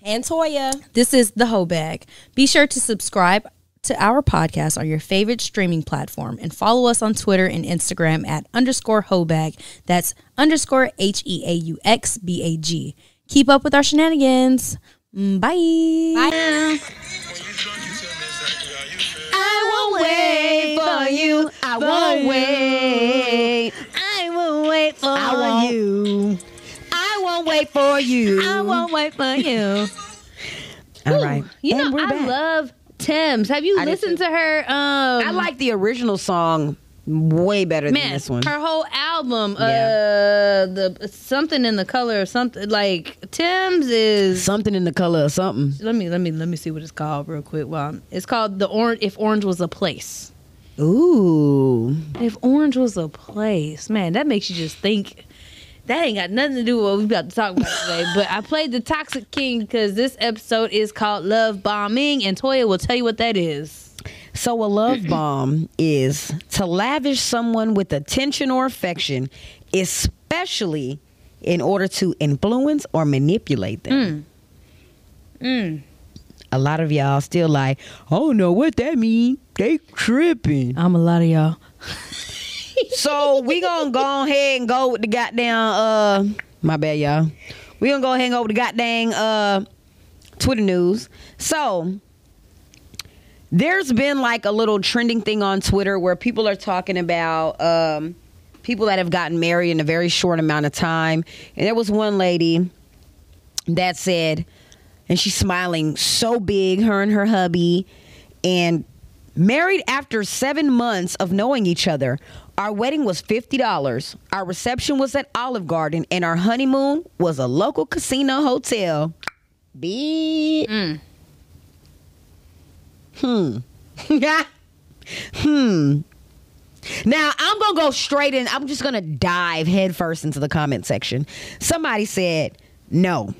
And Toya. This is The Heaux Bag. Be sure to subscribe to our podcast on your favorite streaming platform and follow us on Twitter and Instagram at _Heaux Bag. That's _HEAUXBAG. Keep up with our shenanigans. Bye. Bye. I won't wait for you. I won't wait. I won't wait for you. I won't wait for you. I won't wait for you. All right. You know, I love Tim's. Have you listened to her? I like the original song way better than this one. Her whole album, the something in the color of something, like Tim's is something in the color of something. Let me see what it's called real quick. Well, it's called If Orange Was a Place. Ooh, If Orange Was a Place, man, that makes you just think. That ain't got nothing to do with what we about to talk about today. But I played the Toxic King because this episode is called Love Bombing, and Toya will tell you what that is. So a love bomb is to lavish someone with attention or affection, especially in order to influence or manipulate them. A lot of y'all still like, I don't know what that means. They tripping. I'm a lot of y'all. So we gonna go ahead and go with the goddamn my bad y'all. We gonna go ahead and go with the goddamn Twitter news. So there's been like a little trending thing on Twitter where people are talking about people that have gotten married in a very short amount of time. And there was one lady that said, and she's smiling so big, her and her hubby, and married after 7 months of knowing each other. Our wedding was $50. Our reception was at Olive Garden, and our honeymoon was a local casino hotel. Bitch. Now, I'm going to go straight in. I'm just going to dive headfirst into the comment section. Somebody said, no.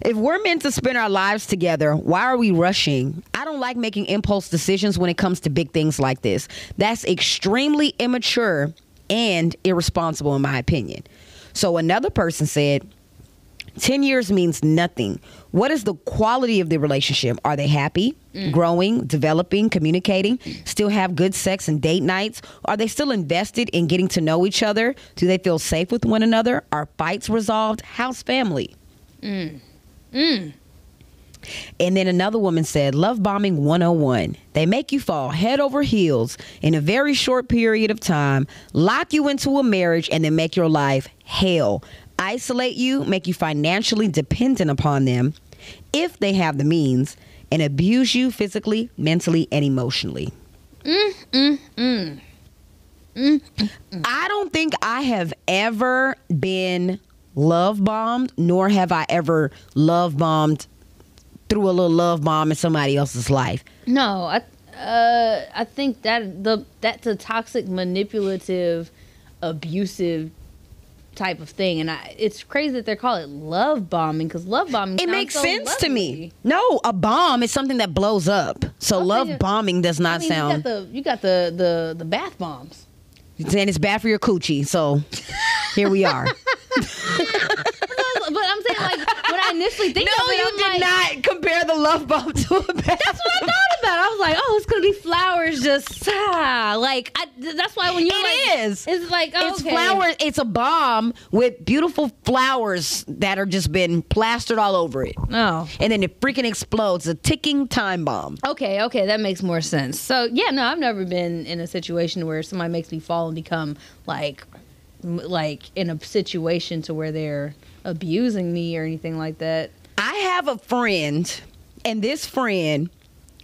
If we're meant to spend our lives together, why are we rushing? I don't like making impulse decisions when it comes to big things like this. That's extremely immature and irresponsible in my opinion. So another person said, 10 years means nothing. What is the quality of the relationship? Are they happy, growing, developing, communicating, still have good sex and date nights? Are they still invested in getting to know each other? Do they feel safe with one another? Are fights resolved? How's family? And then another woman said, love bombing 101. They make you fall head over heels in a very short period of time, lock you into a marriage, and then make your life hell. Isolate you, make you financially dependent upon them, if they have the means, and abuse you physically, mentally, and emotionally. I don't think I have ever been love bombed, nor have I ever love bombed through a little love bomb in somebody else's life. No, I think that's a toxic, manipulative, abusive type of thing, and it's crazy that they call it love bombing because love bombing. It makes sense to me. No, a bomb is something that blows up. So love bombing does not sound. You got the bath bombs. And it's bad for your coochie. So here we are. But I'm saying, like, when I initially think of it, I'm like... No, you did not compare the love bomb to a bath. That's what I thought about. I was like, oh, it's going to be flowers just... like, that's why when you're like... It is. It's like, oh, it's okay. Flowers. It's a bomb with beautiful flowers that are just been plastered all over it. Oh. And then it freaking explodes. A ticking time bomb. Okay. That makes more sense. So, yeah, no, I've never been in a situation where somebody makes me fall and become, like in a situation to where they're abusing me or anything like that. I have a friend, and this friend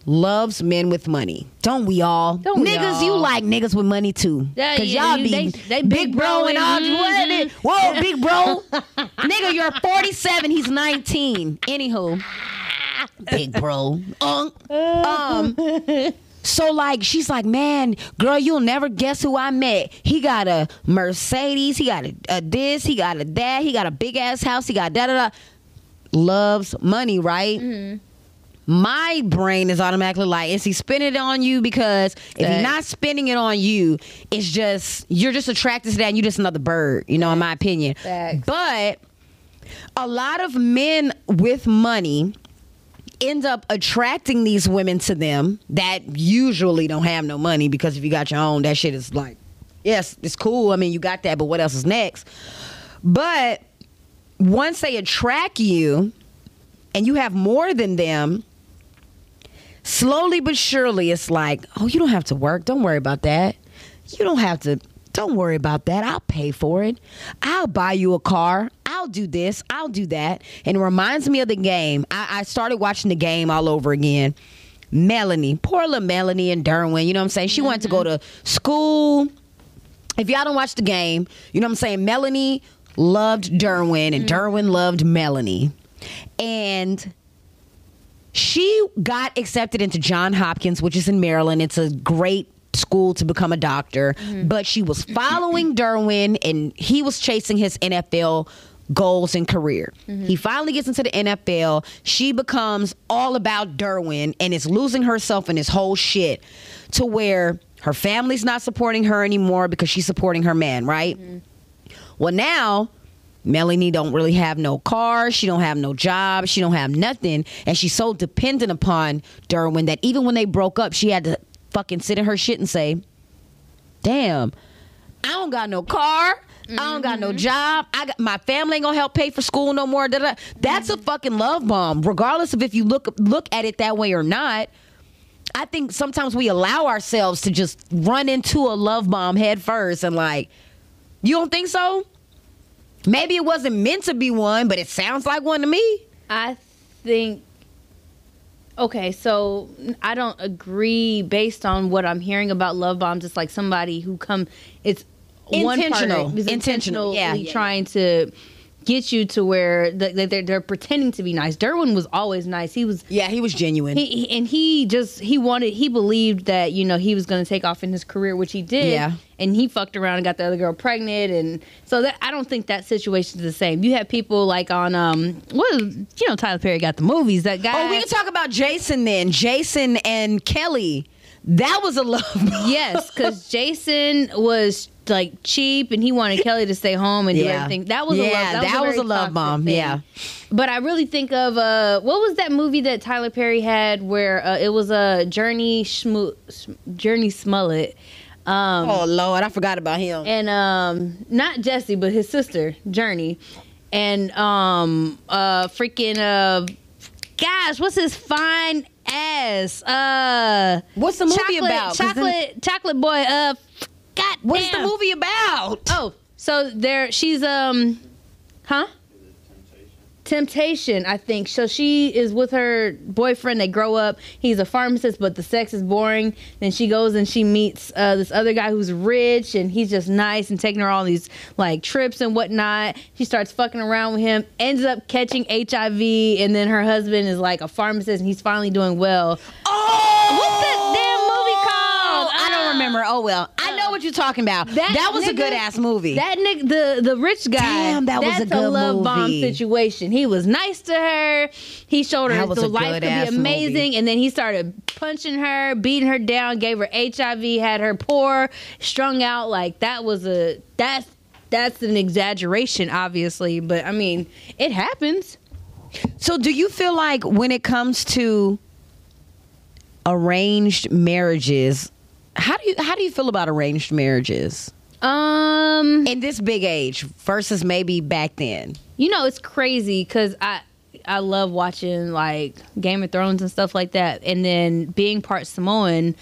loves men with money. Don't we all? Don't niggas, we all? You like niggas with money too. Because y'all be they big bro and all. Whoa, big bro. nigga, you're 47. He's 19. Anywho, big bro. So, like, she's like, man, girl, you'll never guess who I met. He got a Mercedes. He got a this. He got a that. He got a big-ass house. He got da-da-da. Loves money, right? Mm-hmm. My brain is automatically like, is he spending it on you? Because if he's not spending it on you, it's just, you're just attracted to that and you're just another bird, you know, in my opinion. Facts. But a lot of men with money end up attracting these women to them that usually don't have no money, because if you got your own, that shit is like, yes, it's cool. I mean, you got that, but what else is next? But once they attract you and you have more than them, slowly but surely it's like, oh, you don't have to work. Don't worry about that. You don't have to. Don't worry about that. I'll pay for it. I'll buy you a car. I'll do this. I'll do that. And it reminds me of The Game. I started watching The Game all over again. Melanie. Poor little Melanie and Derwin. You know what I'm saying? She wanted to go to school. If y'all don't watch The Game, you know what I'm saying? Melanie loved Derwin and Derwin loved Melanie. And she got accepted into John Hopkins, which is in Maryland. It's a great school to become a doctor, but she was following Derwin, and he was chasing his NFL goals and career. He finally gets into the NFL. She becomes all about Derwin and is losing herself in this whole shit, to where her family's not supporting her anymore because she's supporting her man, right? Well, now Melanie don't really have no car. She don't have no job. She don't have nothing, and she's so dependent upon Derwin that even when they broke up, she had to fucking sit in her shit and say, damn, I don't got no car. I don't got no job. My family ain't gonna help pay for school no more. Da-da. That's a fucking love bomb, regardless of if you look at it that way or not. I think sometimes we allow ourselves to just run into a love bomb head first, and like, you don't think so? Maybe it wasn't meant to be one, but it sounds like one to me. I think, okay, so I don't agree based on what I'm hearing about love bombs. It's like somebody who it's intentional. One part is intentionally trying to get you to where they're pretending to be nice. Derwin was always nice. He was genuine. He believed that, you know, he was going to take off in his career, which he did. Yeah. And he fucked around and got the other girl pregnant, and so that, I don't think that situation is the same. You have people like on Tyler Perry got the movies, that guy. Oh, we can talk about Jason then. Jason and Kelly. That was a love bomb. Yes, because Jason was like cheap, and he wanted Kelly to stay home and do everything. That was a love bomb. Thing. Yeah, but I really think of what was that movie that Tyler Perry had where it was a Jurnee Smollett. Oh Lord, I forgot about him. And not Jesse, but his sister Jurnee, and gosh, what's his fine ass? What's the movie about? Chocolate Boy. God, what's the movie about? Oh, so there she's Temptation, I think. So she is with her boyfriend. They grow up. He's a pharmacist, but the sex is boring. Then she goes and she meets this other guy who's rich, and he's just nice and taking her all these like trips and whatnot. She starts fucking around with him, ends up catching HIV, and then her husband is like a pharmacist, and he's finally doing well. Oh, what's that damn movie called? I don't remember. Oh well. What you talking about? That was a good ass movie. That nigga, the rich guy. Damn, that's was a good love movie. Bomb situation. He was nice to her. He showed her the life could be amazing, and then he started punching her, beating her down, gave her HIV, had her poor, strung out. Like that's an exaggeration, obviously, but I mean, it happens. So, do you feel like when it comes to arranged marriages? How do you feel about arranged marriages? In this big age versus maybe back then. You know, it's crazy because I love watching like Game of Thrones and stuff like that, and then being part Samoan,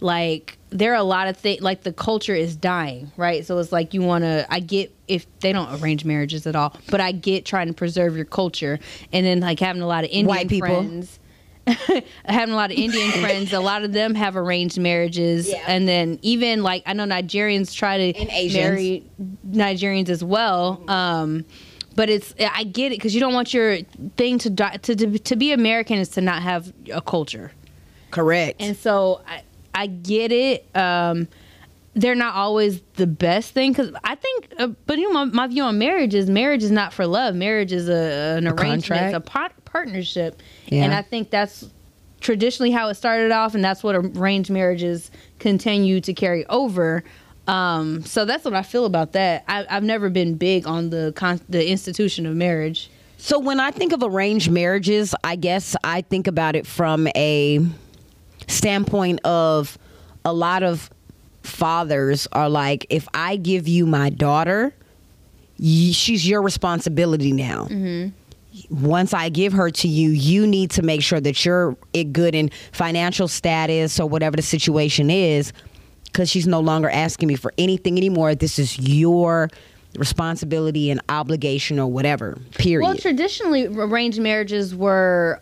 like there are a lot of things like the culture is dying, right? So it's like I get if they don't arrange marriages at all, but I get trying to preserve your culture, and then like having a lot of Indian white people. Friends. Having a lot of Indian friends, a lot of them have arranged marriages, and then even like I know Nigerians try to marry Nigerians as well, But it's, I get it, because you don't want your thing to be American is to not have a culture. Correct. And so I get it. They're not always the best thing, because I think, but you know, my view on marriage is not for love. Marriage is an arrangement, it's a partnership, yeah. And I think that's traditionally how it started off, and that's what arranged marriages continue to carry over. So that's what I feel about that. I've never been big on the institution of marriage. So when I think of arranged marriages, I guess I think about it from a standpoint of a lot of fathers are like, if I give you my daughter, she's your responsibility now. Mm-hmm. Once I give her to you, you need to make sure that you're good in financial status or whatever the situation is, because she's no longer asking me for anything anymore. This is your responsibility and obligation or whatever, period. Well, traditionally, arranged marriages were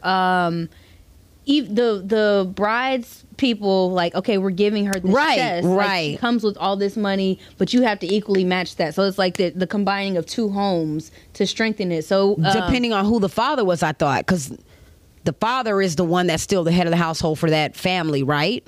the bride's people like, okay, we're giving her this chest. Right. Like, she comes with all this money, but you have to equally match that. So it's like the combining of two homes to strengthen it. So depending on who the father was, I thought, because the father is the one that's still the head of the household for that family, right?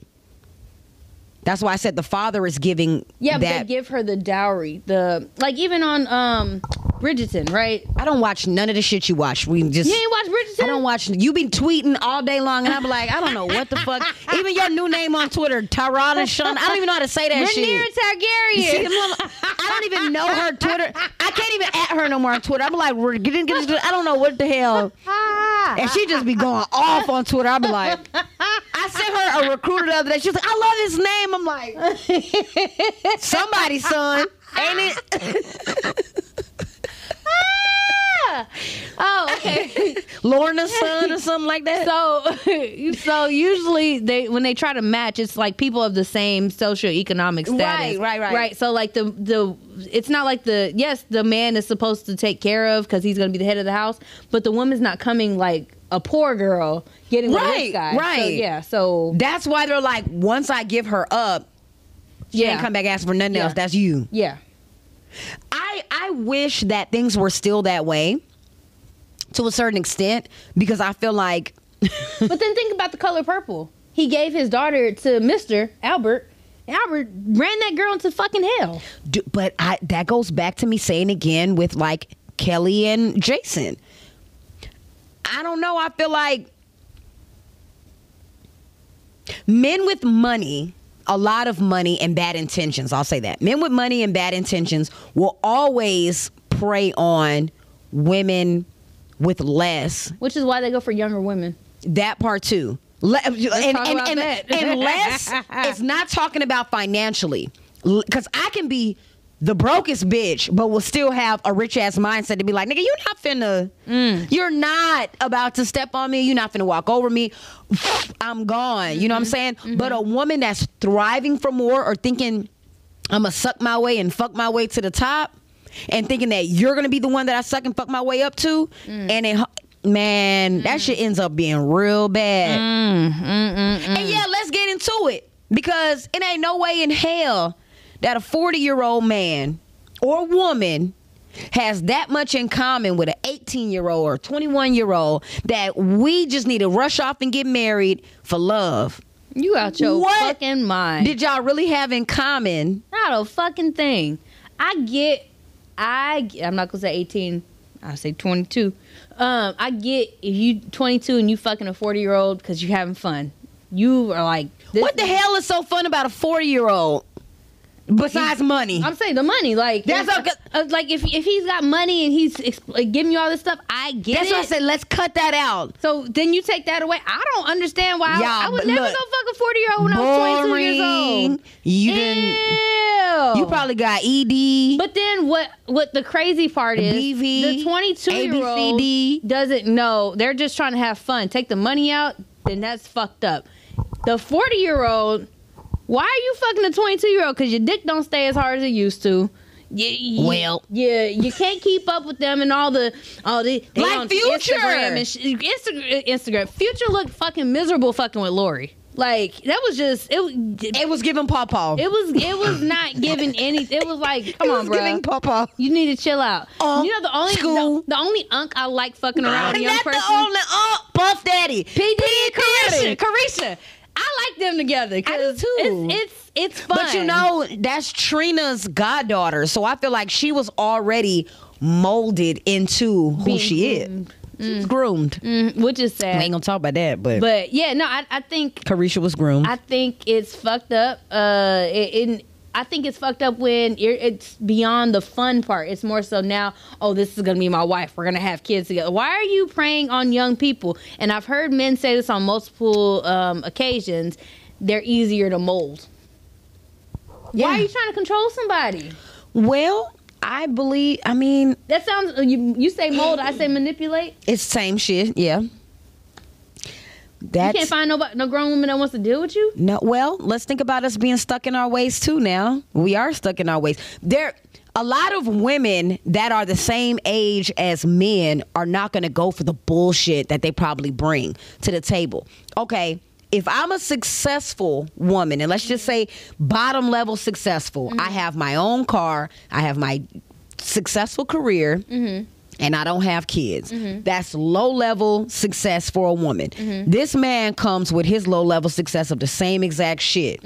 That's why I said the father is giving. Yeah, but they give her the dowry. Even on Bridgerton, right? I don't watch none of the shit you watch. You ain't watch Bridgerton? I don't watch. You been tweeting all day long, and I'm like, I don't know what the fuck. Even your new name on Twitter, Tyrone Sean. I don't even know how to say that shit. Rhaenyra Targaryen. I don't even know her Twitter. I can't even at her no more on Twitter. I'm like, we're getting. I don't know what the hell. And she just be going off on Twitter. I'm like, I sent her a recruiter the other day. She was like, I love his name. I'm like, somebody's son, ain't it? Oh, okay. Lorna's son or something like that. So usually when they try to match, it's like people of the same socioeconomic status. Right. So like the it's not like the man is supposed to take care of because he's going to be the head of the house, but the woman's not coming like a poor girl getting with this guy. Right. So, yeah. So that's why they're like, once I give her up, she ain't come back asking for nothing else. That's you. Yeah. I wish that things were still that way to a certain extent, because I feel like but then think about The Color Purple. He gave his daughter to Mr. Albert. Albert ran that girl into fucking hell. That goes back to me saying again with like Kelly and Jason. I don't know. I feel like men with money, a lot of money and bad intentions, I'll say that. Men with money and bad intentions will always prey on women with less. Which is why they go for younger women. That part too. And less is not talking about financially. Because I can be the brokest bitch, but will still have a rich ass mindset to be like, nigga, you're not finna. Mm. You're not about to step on me. You're not finna walk over me. I'm gone. Mm-hmm. You know what I'm saying? Mm-hmm. But a woman that's thriving for more or thinking I'm gonna suck my way and fuck my way to the top and thinking that you're gonna be the one that I suck and fuck my way up to. Mm. And it, man, that shit ends up being real bad. And yeah, let's get into it, because it ain't no way in hell that a 40-year-old man or woman has that much in common with an 18-year-old or 21-year-old that we just need to rush off and get married for love. You out your fucking mind. Did y'all really have in common? Not a fucking thing. I'm not going to say 18. I'll say 22. I get if you 22 and you fucking a 40-year-old because you're having fun. You are like, what the hell is so fun about a 40-year-old? Besides money, I'm saying the money. Like that's like if he's got money and he's giving you all this stuff, I get that's it. That's why I said let's cut that out. So then you take that away. I don't understand why I would never go fuck a 40-year-old when I was 22 years old. You didn't. You probably got ED. But then what the crazy part is BV, the 22-year-old ABCD doesn't know. They're just trying to have fun. Take the money out, then that's fucked up. The 40-year-old. Why are you fucking a 22-year-old? Because your dick don't stay as hard as it used to. You can't keep up with them and all the like Future Instagram. Future looked fucking miserable fucking with Lori. Like, that was just it was giving pawpaw. It was not giving anything. It was like, come on, bro. It was giving pawpaw. You need to chill out. You know the only unk I like fucking around a young person. Not the only unk, Puff Daddy. PD and Carisha. I like them together. I do too. It's fun. But you know, that's Trina's goddaughter. So I feel like she was already molded into who she is. She's groomed, which is sad. We ain't gonna talk about that, but yeah, no, I think Carisha was groomed. I think it's fucked up. I think it's fucked up when it's beyond the fun part. It's more so now, oh, this is going to be my wife. We're going to have kids together. Why are you preying on young people? And I've heard men say this on multiple occasions. They're easier to mold. Yeah. Why are you trying to control somebody? Well, I believe, I mean. That sounds, you say mold, I say manipulate. It's same shit, yeah. You can't find no grown woman that wants to deal with you? No. Well, let's think about us being stuck in our ways too now. We are stuck in our ways. A lot of women that are the same age as men are not going to go for the bullshit that they probably bring to the table. Okay, if I'm a successful woman, and let's just say bottom level successful, I have my own car, I have my successful career, and I don't have kids. That's low-level success for a woman. This man comes with his low-level success of the same exact shit.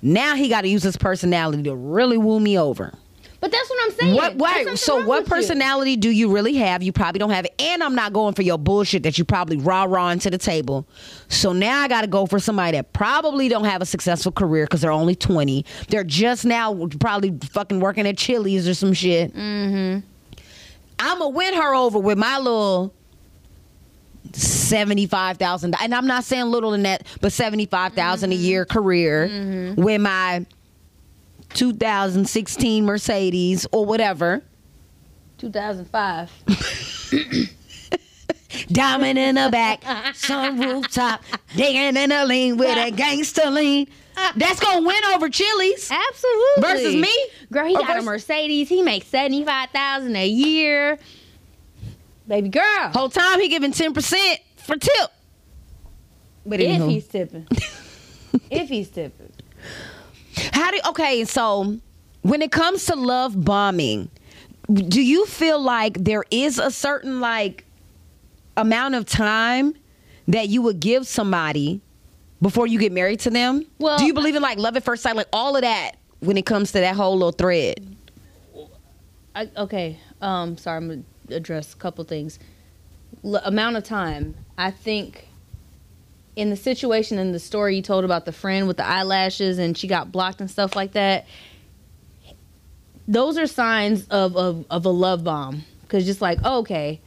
Now he got to use his personality to really woo me over. But that's what I'm saying. What personality do you really have? You probably don't have it. And I'm not going for your bullshit that you probably rah-rahing to the table. So now I got to go for somebody that probably don't have a successful career because they're only 20. They're just now probably fucking working at Chili's or some shit. I'm going to win her over with my little $75,000. And I'm not saying little in that, but $75,000 a year career with my 2016 Mercedes or whatever. 2005. Diamond in the back, sun rooftop, digging in the lean with a gangster lean. That's gonna win over Chili's. Absolutely. Versus me. Girl, he got a Mercedes. He makes $75,000 a year. Baby girl. Whole time he giving 10% for tip. But if he's tipping. If he's tipping. Okay, so when it comes to love bombing, do you feel like there is a certain like amount of time that you would give somebody before you get married to them? Well, do you believe in like love at first sight, like all of that when it comes to that whole little thread? Sorry, I'm going to address a couple things. Amount of time. I think in the situation in the story you told about the friend with the eyelashes and she got blocked and stuff like that, those are signs of a love bomb. Because just like, oh, okay,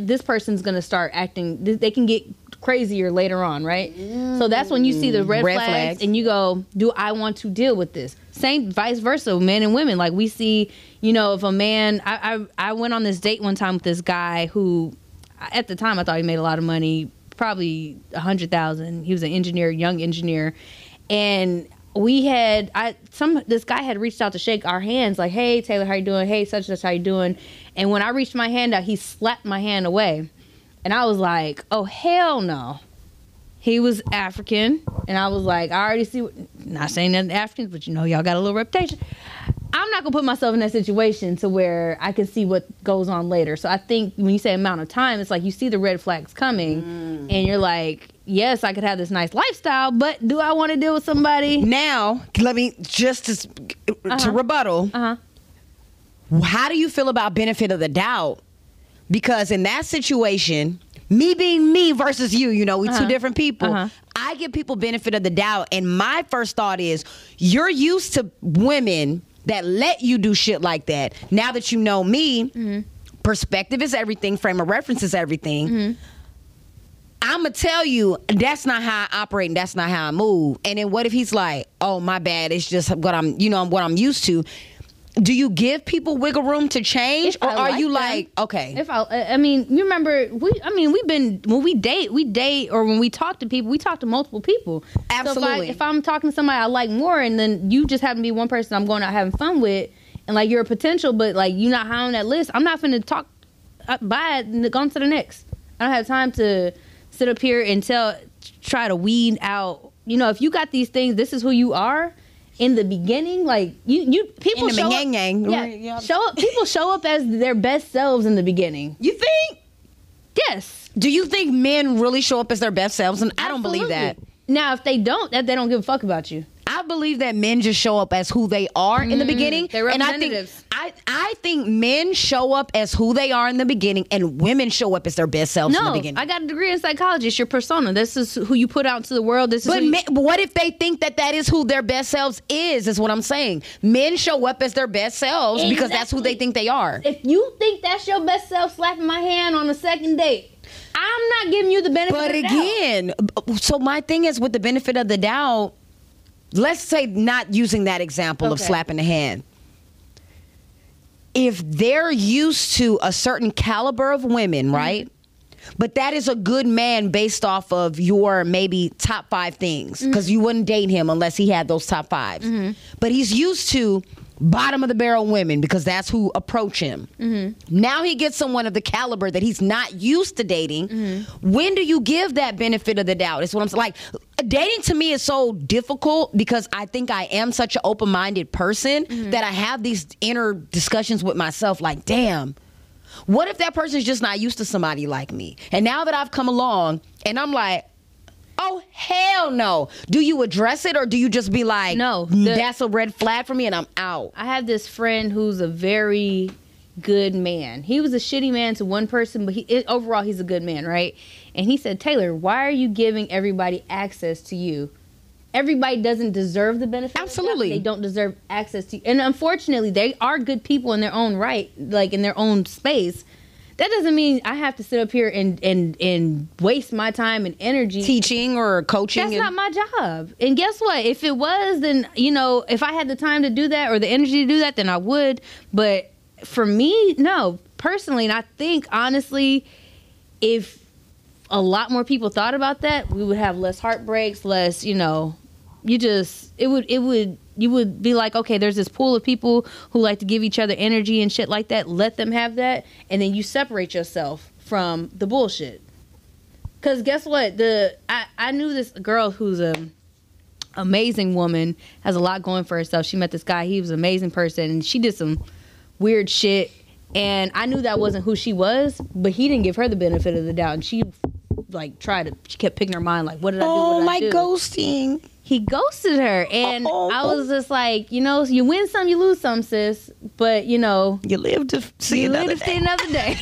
this person's going to start acting. They can get crazier later on, right? So that's when you see the red flags and you go, do I want to deal with this? Same vice versa, men and women. Like we see, you know, if a man, I went on this date one time with this guy who at the time I thought he made a lot of money, probably $100,000. He was an engineer, young engineer. And this guy had reached out to shake our hands like, hey Taylor, how you doing? Hey such and such, how you doing? And when I reached my hand out, he slapped my hand away. And I was like, oh, hell no. He was African. And I was like, I already see, not saying nothing Africans, but you know, y'all got a little reputation. I'm not going to put myself in that situation to where I can see what goes on later. So I think when you say amount of time, it's like you see the red flags coming and you're like, yes, I could have this nice lifestyle, but do I want to deal with somebody? Now, let me to rebuttal. How do you feel about benefit of the doubt? Because in that situation, me being me versus you know, we two different people. I give people benefit of the doubt. And my first thought is, you're used to women that let you do shit like that. Now that you know me, perspective is everything, frame of reference is everything. I'm going to tell you, that's not how I operate and that's not how I move. And then what if he's like, oh, my bad, it's just what I'm used to. Do you give people wiggle room to change, or are you like, okay? You remember, we've been, when we date, or when we talk to people, we talk to multiple people. Absolutely. So if I'm talking to somebody I like more, and then you just happen to be one person I'm going out having fun with, and like you're a potential, but like you're not high on that list, I'm not finna talk by it and go on to the next. I don't have time to sit up here and try to weed out you know, if you got these things, this is who you are. In the beginning, like you people show up, people show up as their best selves in the beginning. You think? Yes. Do you think men really show up as their best selves? And I don't believe that. Now, if they don't, that they don't give a fuck about you. I believe that men just show up as who they are in the beginning. They're representatives. And I think men show up as who they are in the beginning, and women show up as their best selves in the beginning. I got a degree in psychology. It's your persona. This is who you put out to the world. This is but what if they think that is who their best selves is what I'm saying. Men show up as their best selves because that's who they think they are. If you think that's your best self, slapping my hand on a second date, I'm not giving you the benefit of the doubt. But again, so my thing is with the benefit of the doubt, let's say not using that example of slapping the hand. If they're used to a certain caliber of women, right? But that is a good man based off of your maybe top five things. Because you wouldn't date him unless he had those top fives. But he's used to bottom of the barrel women because that's who approach him. Now he gets someone of the caliber that he's not used to dating. When do you give that benefit of the doubt? It's what I'm saying. Like, dating to me is so difficult because I think I am such an open-minded person that I have these inner discussions with myself like, damn, what if that person's just not used to somebody like me? And now that I've come along and I'm like, oh, hell no. Do you address it or do you just be like, no, that's a red flag for me and I'm out? I have this friend who's a very good man. He was a shitty man to one person, but overall he's a good man, right? And he said, Taylor, why are you giving everybody access to you? Everybody doesn't deserve the benefit. Absolutely. They don't deserve access to you. And unfortunately, they are good people in their own right, like in their own space. That doesn't mean I have to sit up here and waste my time and energy teaching or coaching. That's not my job. And guess what? If it was, then, you know, if I had the time to do that or the energy to do that, then I would. But for me, no. Personally, and I think, honestly, if a lot more people thought about that, we would have less heartbreaks, less, you know, you would be like, okay, there's this pool of people who like to give each other energy and shit like that. Let them have that. And then you separate yourself from the bullshit. Because guess what? I knew this girl who's an amazing woman, has a lot going for herself. She met this guy. He was an amazing person. And she did some weird shit. And I knew that wasn't who she was, but he didn't give her the benefit of the doubt. And she, like, she kept picking her mind, like, what did I do? Ghosting. He ghosted her. And I was just like, you know, you win some, you lose some, sis. But, you know, you live to see another day.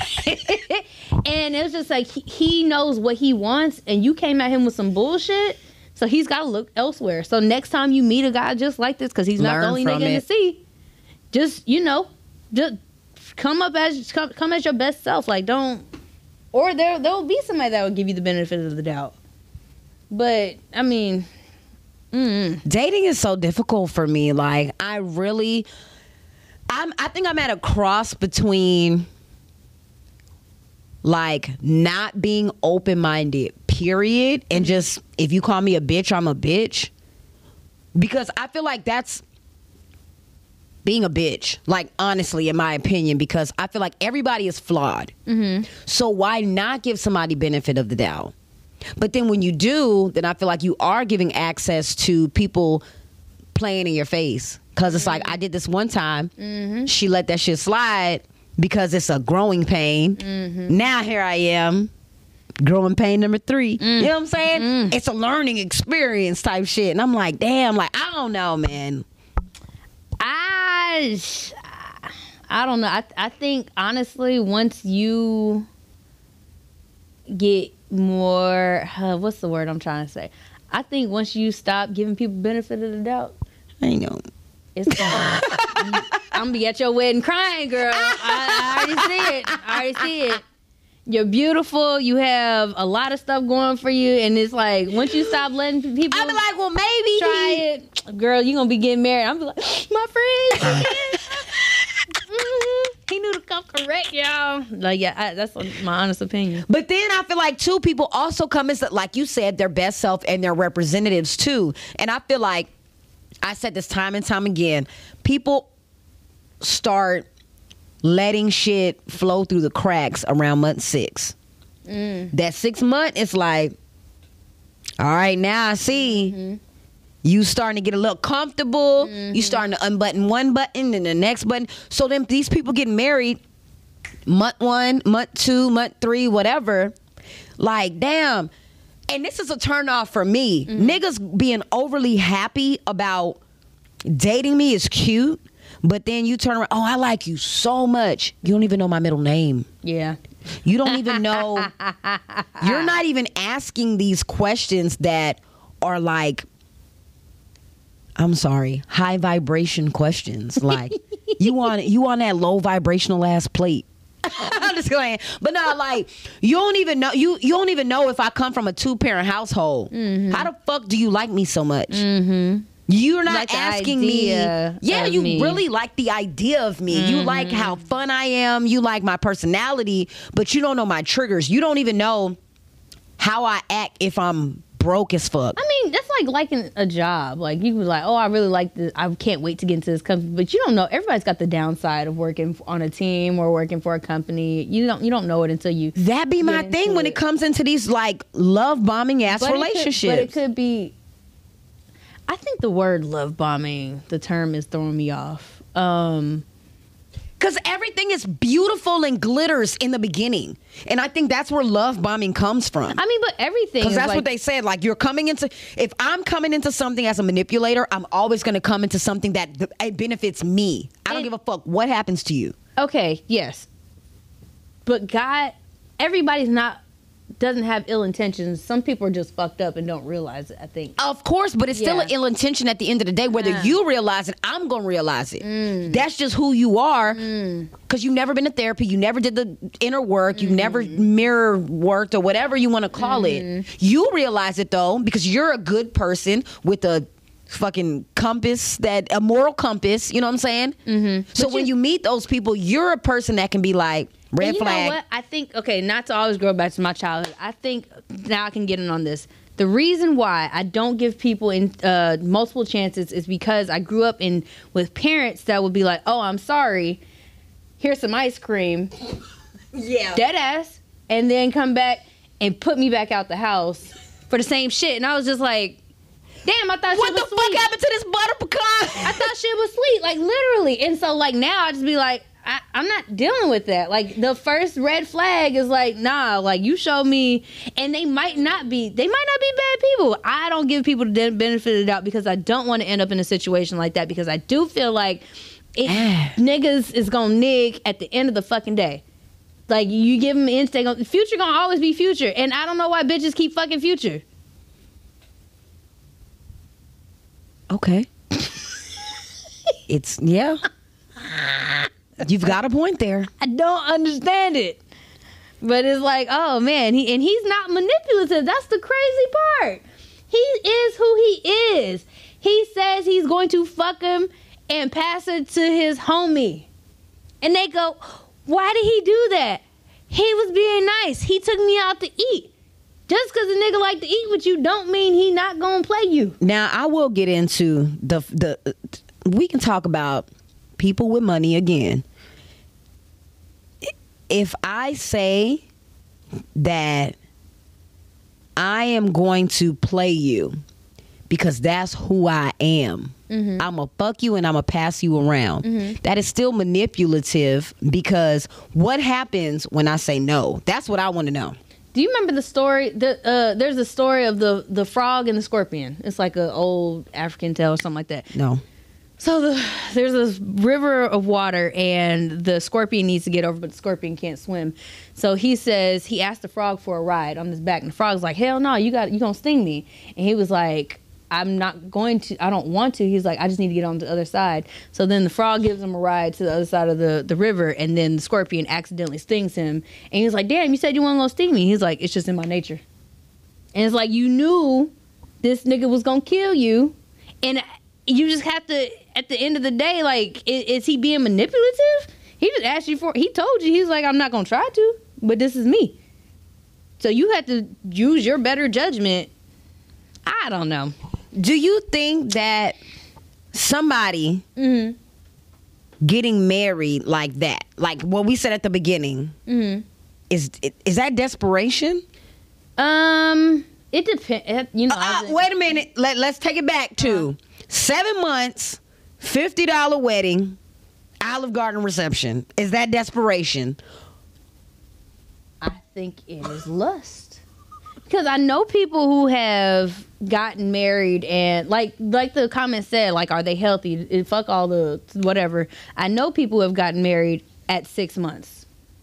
And it was just like, he knows what he wants, and you came at him with some bullshit. So he's got to look elsewhere. So next time you meet a guy just like this, because he's not the only nigga in the sea, just, you know, just come as your best self. Like, don't, or there'll be somebody that will give you the benefit of the doubt. But I mean, dating is so difficult for me. Like, I think I'm at a cross between, like, not being open-minded, period, and just, if you call me a bitch, I'm a bitch. Because I feel like that's being a bitch, like, honestly, in my opinion, because I feel like everybody is flawed. So why not give somebody benefit of the doubt? But then when you do, then I feel like you are giving access to people playing in your face. Because it's like, I did this one time. She let that shit slide because it's a growing pain. Now here I am, growing pain number 3. You know what I'm saying? It's a learning experience type shit. And I'm like, damn, like, I don't know, man. I don't know. I think, honestly, once you get more, what's the word I'm trying to say? I think once you stop giving people benefit of the doubt, I know it's gone. I'm gonna be at your wedding crying, girl. I already see it. You're beautiful. You have a lot of stuff going for you, and it's like, once you stop letting people, I'll be like, well, maybe try it, girl. You're gonna be getting married. I'm be like, my friend. He knew to come correct y'all. Like, yeah, that's my honest opinion. But then I feel like, too, people also come as, like you said, their best self and their representatives, too. And I feel like, I said this time and time again, people start letting shit flow through the cracks around month 6. That 6th month, it's like, All right, now I see. Mm-hmm. You starting to get a little comfortable. Mm-hmm. You starting to unbutton one button and the next button. So then these people getting married, month one, month two, month three, whatever. Like, damn. And this is a turnoff for me. Mm-hmm. Niggas being overly happy about dating me is cute, but then you turn around, oh, I like you so much. You don't even know my middle name. Yeah. You don't even know. You're not even asking these questions that are like, I'm sorry, high vibration questions. Like, you on that low vibrational ass plate. I'm just going. But no, like, you don't even know. You don't even know if I come from a 2-parent household. Mm-hmm. How the fuck do you like me so much? Mm-hmm. You're not like asking me. Yeah, you me. Really like the idea of me. Mm-hmm. You like how fun I am. You like my personality, but you don't know my triggers. You don't even know how I act if I'm broke as fuck. I mean, that's like liking a job. Like, you was like, oh, I really like this. I can't wait to get into this company. But you don't know. Everybody's got the downside of working on a team or working for a company. You don't know it until you. That be my thing when it comes into these like love bombing ass relationships. But it could be. I think the word love bombing, the term, is throwing me off. 'Cause everything is beautiful and glitters in the beginning. And I think that's where love bombing comes from. I mean, but everything. 'Cause that's like what they said. Like, you're coming into, if I'm coming into something as a manipulator, I'm always going to come into something that it benefits me. I don't give a fuck what happens to you. Okay, yes. But God, everybody's not. Doesn't have ill intentions. Some people are just fucked up and don't realize it, I think. Of course, but it's still an ill intention at the end of the day. Whether you realize it, I'm going to realize it. That's just who you are, because you've never been to therapy. You never did the inner work. You never mirror worked or whatever you want to call it. You realize it, though, because you're a good person with a fucking compass, a moral compass. You know what I'm saying? Mm-hmm. So when you meet those people, you're a person that can be like, red flag. You know what? I think, okay, not to always go back to my childhood. I think now I can get in on this. The reason why I don't give people multiple chances is because I grew up with parents that would be like, oh, I'm sorry. Here's some ice cream. Yeah. Dead ass. And then come back and put me back out the house for the same shit. And I was just like, damn, I thought shit was sweet. What the fuck happened to this butter pecan? I thought shit was sweet. Like, literally. And so, like, now I just be like, I'm not dealing with that. Like, the first red flag is like, nah, like, you show me. And they might not be bad people. I don't give people the benefit of the doubt because I don't want to end up in a situation like that, because I do feel like niggas is gonna nig at the end of the fucking day. Like, you give them an inch, Future gonna always be Future. And I don't know why bitches keep fucking Future. Okay. It's, yeah. You've got a point there. I don't understand it. But it's like, oh, man, he's not manipulative. That's the crazy part. He is who he is. He says he's going to fuck him and pass it to his homie. And they go, why did he do that? He was being nice. He took me out to eat. Just because a nigga like to eat with you don't mean he not going to play you. Now, I will get into we can talk about people with money again. If I say that I am going to play you because that's who I am, I'm going to fuck you and I'm going to pass you around, that is still manipulative, because what happens when I say no? That's what I want to know. Do you remember the story? There's a story of the frog and the scorpion. It's like an old African tale or something like that. No. So there's this river of water and the scorpion needs to get over, but the scorpion can't swim. So he asked the frog for a ride on his back, and the frog's like, hell no, you gonna sting me. And he was like, I'm not going to, I don't want to. He's like, I just need to get on the other side. So then the frog gives him a ride to the other side of the river, and then the scorpion accidentally stings him. And he's like, damn, you said you weren't gonna sting me. He's like, it's just in my nature. And it's like, you knew this nigga was gonna kill you, and you just have to, at the end of the day, like, is he being manipulative? He just asked you for, he told you, he's like, I'm not going to try to, but this is me. So you have to use your better judgment. I don't know. Do you think that somebody getting married like that, like what we said at the beginning, is that desperation? It depends. You know. Wait a minute. Let's take it back to 7 months, $50 wedding, Olive Garden reception. Is that desperation? I think it is lust. Because I know people who have gotten married and like the comment said, like, are they healthy? Fuck all the whatever. I know people who have gotten married at 6 months.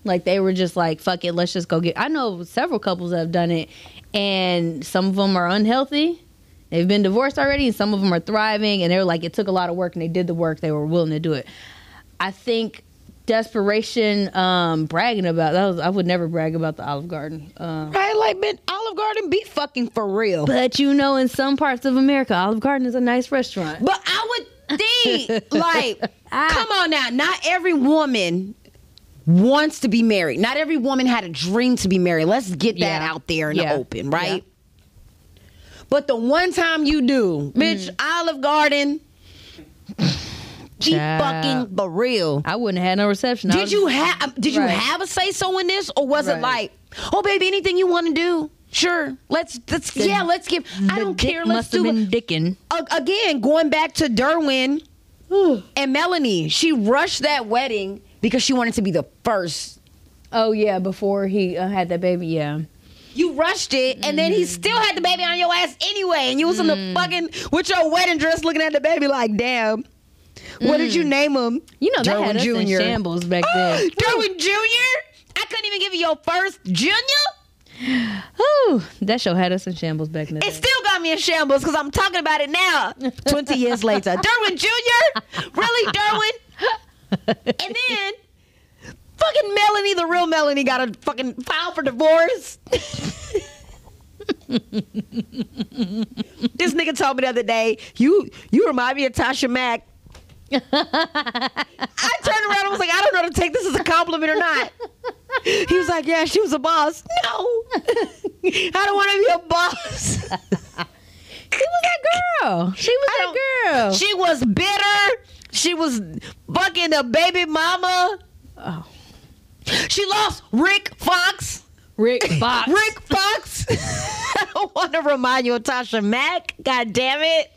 Like, they were just like, fuck it, let's just go get. I know several couples that have done it, and some of them are unhealthy. They've been divorced already, and some of them are thriving, and they're like, it took a lot of work, and they did the work. They were willing to do it. I think desperation, bragging about that was, I would never brag about the Olive Garden. Right, like, man, Olive Garden be fucking for real. But you know, in some parts of America, Olive Garden is a nice restaurant. But I would think, like, come on now, not every woman wants to be married. Not every woman had a dream to be married. Let's get that out there in the open, right? Yeah. But the one time you do, bitch, Olive Garden, be fucking for real. I wouldn't have had no reception. Did you have a say so in this, or was it like, oh baby, anything you want to do? Sure, let's give. I don't care. Let's do it. Dickin'. Again, going back to Derwin and Melanie, she rushed that wedding. Because she wanted to be the first. Oh, yeah, before he had that baby, yeah. You rushed it, and then he still had the baby on your ass anyway, and you was in the fucking, with your wedding dress looking at the baby like, damn. What did you name him? You know, Derwin that had in shambles back then. Derwin Jr.? I couldn't even give you your first junior? Ooh, that show had us in shambles back then. It still got me in shambles because I'm talking about it now. 20 years later. Derwin Jr.? Really, Derwin? And then fucking Melanie, the real Melanie, got a fucking file for divorce. This nigga told me the other day, you remind me of Tasha Mack. I turned around and was like, I don't know to take this as a compliment or not. He was like, yeah, she was a boss. No. I don't want to be a boss. She was that girl. She was that girl. She was bitter. She was fucking a baby mama. Oh. She lost Rick Fox. Rick Fox. I don't want to remind you of Tasha Mack. God damn it.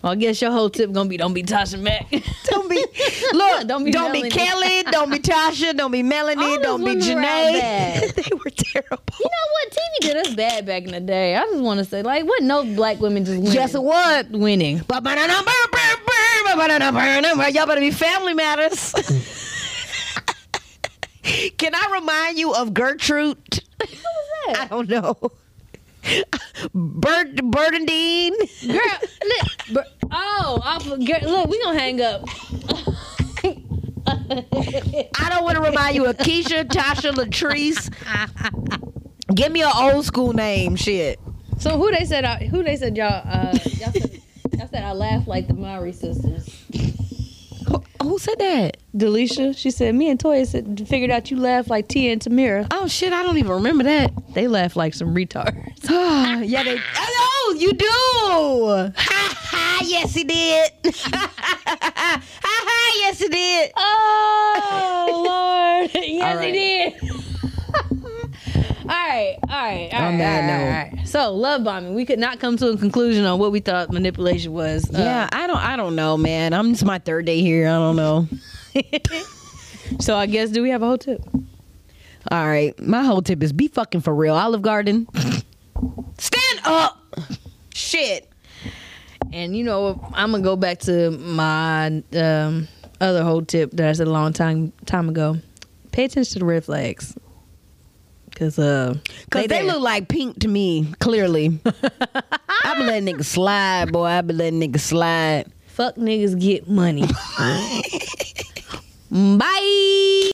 Well, I guess your whole tip gonna be don't be Tasha Mack. Don't be Kelly. Don't be Tasha. Don't be Melanie. Don't be Janae. They were terrible. You know what? TV did us bad back in the day. I just want to say, like, what? No black women just winning. Yes, it was winning. Y'all better be Family Matters. Can I remind you of Gertrude? What was that? I don't know. Bernadine. Girl, look. Look, we gonna hang up. I don't want to remind you of Keisha, Tasha, Latrice. Give me an old school name, shit. So who they said y'all said. I said I laugh like the Maury sisters. Who said that? Delisha. She said, me and Toya figured out you laugh like Tia and Tamera. Oh, shit. I don't even remember that. They laugh like some retards. Yeah, they... Oh, you do. Ha, ha. Yes, he did. Ha, ha. Ha, yes, he did. Oh, Lord. Yes, he did. All right. So, love bombing. We could not come to a conclusion on what we thought manipulation was. Yeah, I don't know, man. This is my third day here. I don't know. So, I guess, do we have a whole tip? All right. My whole tip is be fucking for real. Olive Garden. Stand up. Shit. And, you know, I'm going to go back to my other whole tip that I said a long time ago. Pay attention to the red flags. Cause they look like pink to me. Clearly, I be letting niggas slide, boy. I be letting niggas slide. Fuck niggas, get money. Bye.